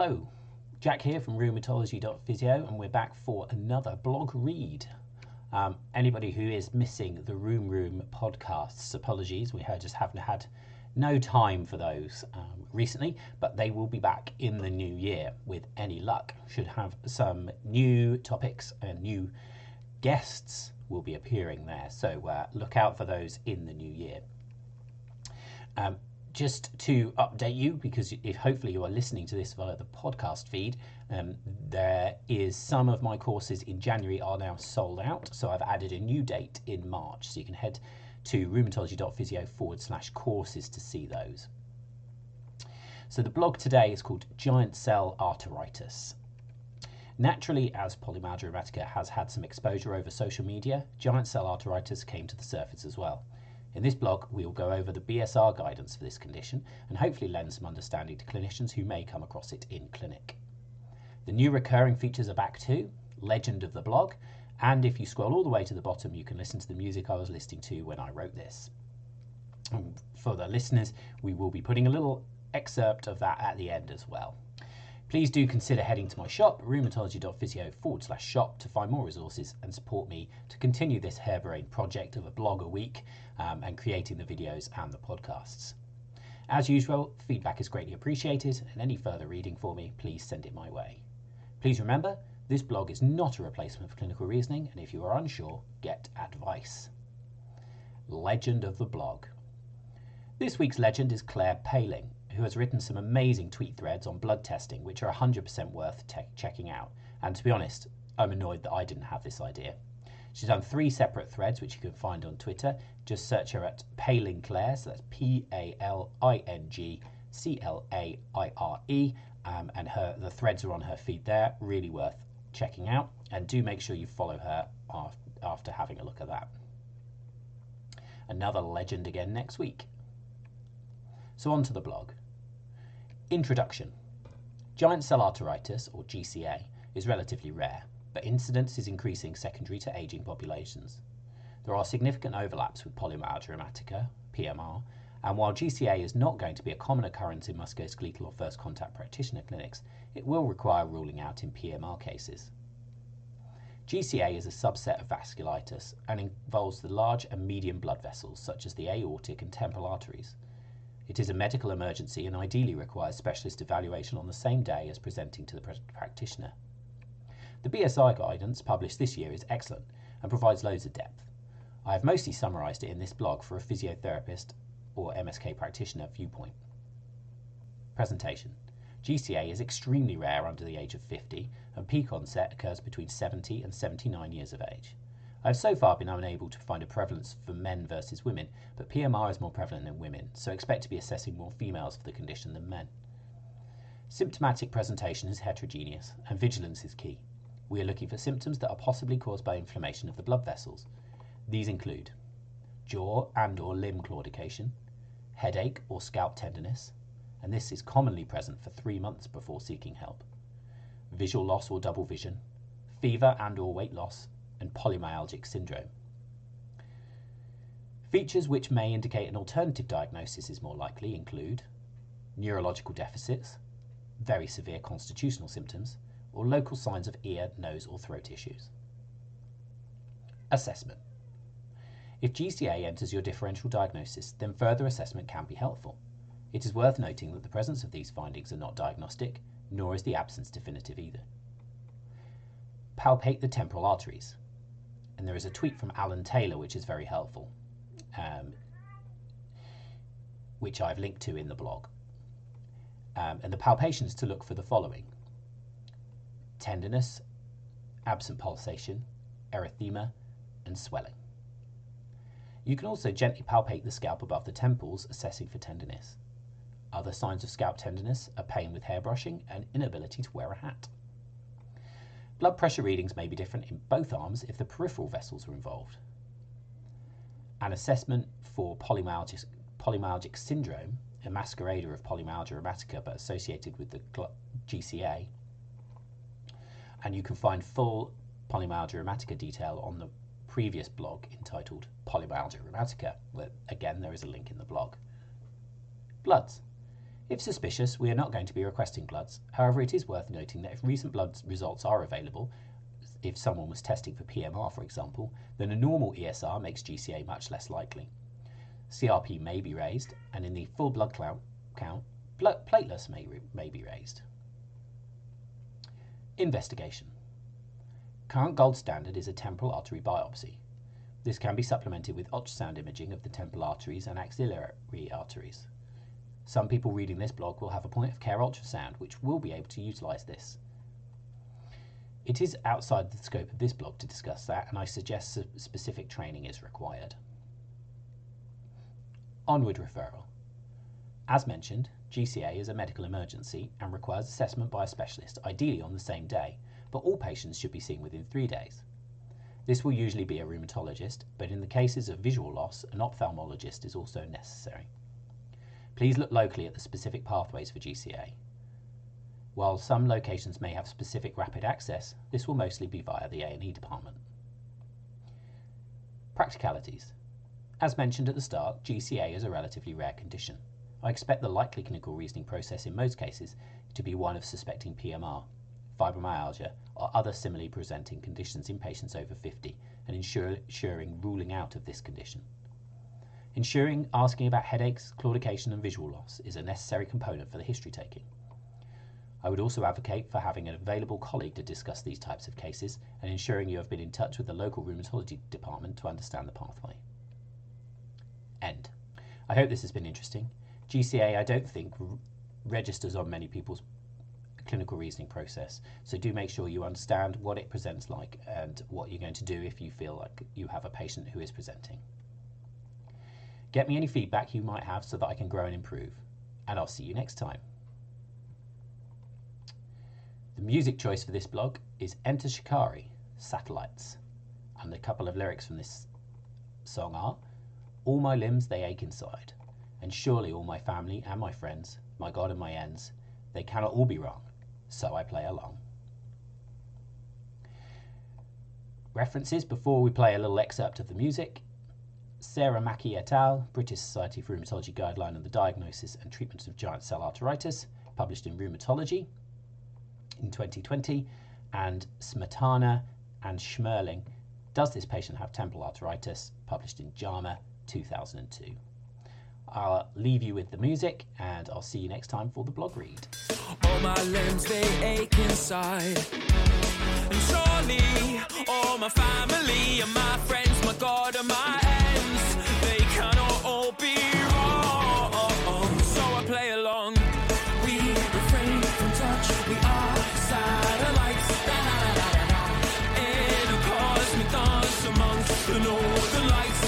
Hello, Jack here from Rheumatology.physio, and we're back for another blog read. Anybody who is missing the Room Room podcasts, apologies, we just haven't had no time for those recently, but they will be back in the new year with any luck. Should have some new topics and new guests will be appearing there, so look out for those in the new year. Just to update you, because if hopefully you are listening to this via the podcast feed, there is some of my courses in January are now sold out, so I've added a new date in March, so you can head to rheumatology.physio/courses to see those. So the blog today is called Giant Cell Arteritis. Naturally, as polymyalgia rheumatica has had some exposure over social media, giant cell arteritis came to the surface as well. In this blog, we will go over the BSR guidance for this condition and hopefully lend some understanding to clinicians who may come across it in clinic. The new recurring features are back too, legend of the blog, and if you scroll all the way to the bottom, you can listen to the music I was listening to when I wrote this. And for the listeners, we will be putting a little excerpt of that at the end as well. Please do consider heading to my shop, rheumatology.physio/shop, to find more resources and support me to continue this harebrained project of a blog a week and creating the videos and the podcasts. As usual, feedback is greatly appreciated, and any further reading for me, please send it my way. Please remember, this blog is not a replacement for clinical reasoning, and if you are unsure, get advice. Legend of the blog. This week's legend is Claire Paling, who has written some amazing tweet threads on blood testing, which are 100% worth checking out. And to be honest, I'm annoyed that I didn't have this idea. She's done 3 separate threads, which you can find on Twitter. Just search her at Paling Claire, so that's PALING CLAIRE, and the threads are on her feed there. Really worth checking out, and do make sure you follow her after having a look at that. Another legend again next week. So on to the blog. Introduction. Giant cell arteritis, or GCA, is relatively rare, but incidence is increasing secondary to ageing populations. There are significant overlaps with polymyalgia rheumatica, PMR, and while GCA is not going to be a common occurrence in musculoskeletal or first contact practitioner clinics, it will require ruling out in PMR cases. GCA is a subset of vasculitis and involves the large and medium blood vessels, such as the aortic and temporal arteries. It is a medical emergency and ideally requires specialist evaluation on the same day as presenting to the practitioner. The BSR guidance published this year is excellent and provides loads of depth. I have mostly summarised it in this blog for a physiotherapist or MSK practitioner viewpoint. Presentation. GCA is extremely rare under the age of 50, and peak onset occurs between 70 and 79 years of age. I have so far been unable to find a prevalence for men versus women, but PMR is more prevalent in women, so expect to be assessing more females for the condition than men. Symptomatic presentation is heterogeneous, and vigilance is key. We are looking for symptoms that are possibly caused by inflammation of the blood vessels. These include jaw and/or limb claudication, headache or scalp tenderness, and this is commonly present for 3 months before seeking help, visual loss or double vision, fever and/or weight loss, and polymyalgic syndrome. Features which may indicate an alternative diagnosis is more likely include neurological deficits, very severe constitutional symptoms, or local signs of ear, nose, or throat issues. Assessment. If GCA enters your differential diagnosis, then further assessment can be helpful. It is worth noting that the presence of these findings are not diagnostic, nor is the absence definitive either. Palpate the temporal arteries. And there is a tweet from Alan Taylor which is very helpful, which I've linked to in the blog. And the palpations to look for the following: tenderness, absent pulsation, erythema, and swelling. You can also gently palpate the scalp above the temples, assessing for tenderness. Other signs of scalp tenderness are pain with hair brushing and inability to wear a hat. Blood pressure readings may be different in both arms if the peripheral vessels are involved. An assessment for polymyalgic syndrome, a masquerader of polymyalgia rheumatica but associated with the GCA, and you can find full polymyalgia rheumatica detail on the previous blog entitled Polymyalgia rheumatica, where again there is a link in the blog. Bloods. If suspicious, we are not going to be requesting bloods. However, it is worth noting that if recent blood results are available, if someone was testing for PMR, for example, then a normal ESR makes GCA much less likely. CRP may be raised, and in the full blood count, platelets may be raised. Investigation. Current gold standard is a temporal artery biopsy. This can be supplemented with ultrasound imaging of the temporal arteries and axillary arteries. Some people reading this blog will have a point of care ultrasound, which will be able to utilize this. It is outside the scope of this blog to discuss that, and I suggest specific training is required. Onward referral. As mentioned, GCA is a medical emergency and requires assessment by a specialist, ideally on the same day, but all patients should be seen within 3 days. This will usually be a rheumatologist, but in the cases of visual loss, an ophthalmologist is also necessary. Please look locally at the specific pathways for GCA. While some locations may have specific rapid access, this will mostly be via the A&E department. Practicalities. As mentioned at the start, GCA is a relatively rare condition. I expect the likely clinical reasoning process in most cases to be one of suspecting PMR, fibromyalgia, or other similarly presenting conditions in patients over 50, and ensuring ruling out of this condition. Ensuring asking about headaches, claudication, and visual loss is a necessary component for the history taking. I would also advocate for having an available colleague to discuss these types of cases and ensuring you have been in touch with the local rheumatology department to understand the pathway. End. I hope this has been interesting. GCA, I don't think, registers on many people's clinical reasoning process, so do make sure you understand what it presents like and what you're going to do if you feel like you have a patient who is presenting. Get me any feedback you might have so that I can grow and improve, and I'll see you next time. The music choice for this blog is Enter Shikari, Satellites, and a couple of lyrics from this song are, "All my limbs they ache inside, and surely all my family and my friends, my God and my ends, they cannot all be wrong, so I play along." References before we play a little excerpt of the music. Sarah Mackie et al., British Society for Rheumatology Guideline on the Diagnosis and Treatment of Giant Cell Arteritis, published in Rheumatology in 2020, and Smetana and Schmerling, Does This Patient Have Temporal Arteritis?, published in JAMA 2002. I'll leave you with the music, and I'll see you next time for the blog read. All my limbs, they ache inside, and surely all my family and my friends, my God and my ends, they cannot all be wrong, so I play along. We refrain from touch, we are satellites, da-da-da-da-da, in a cosmic dance amongst the northern lights.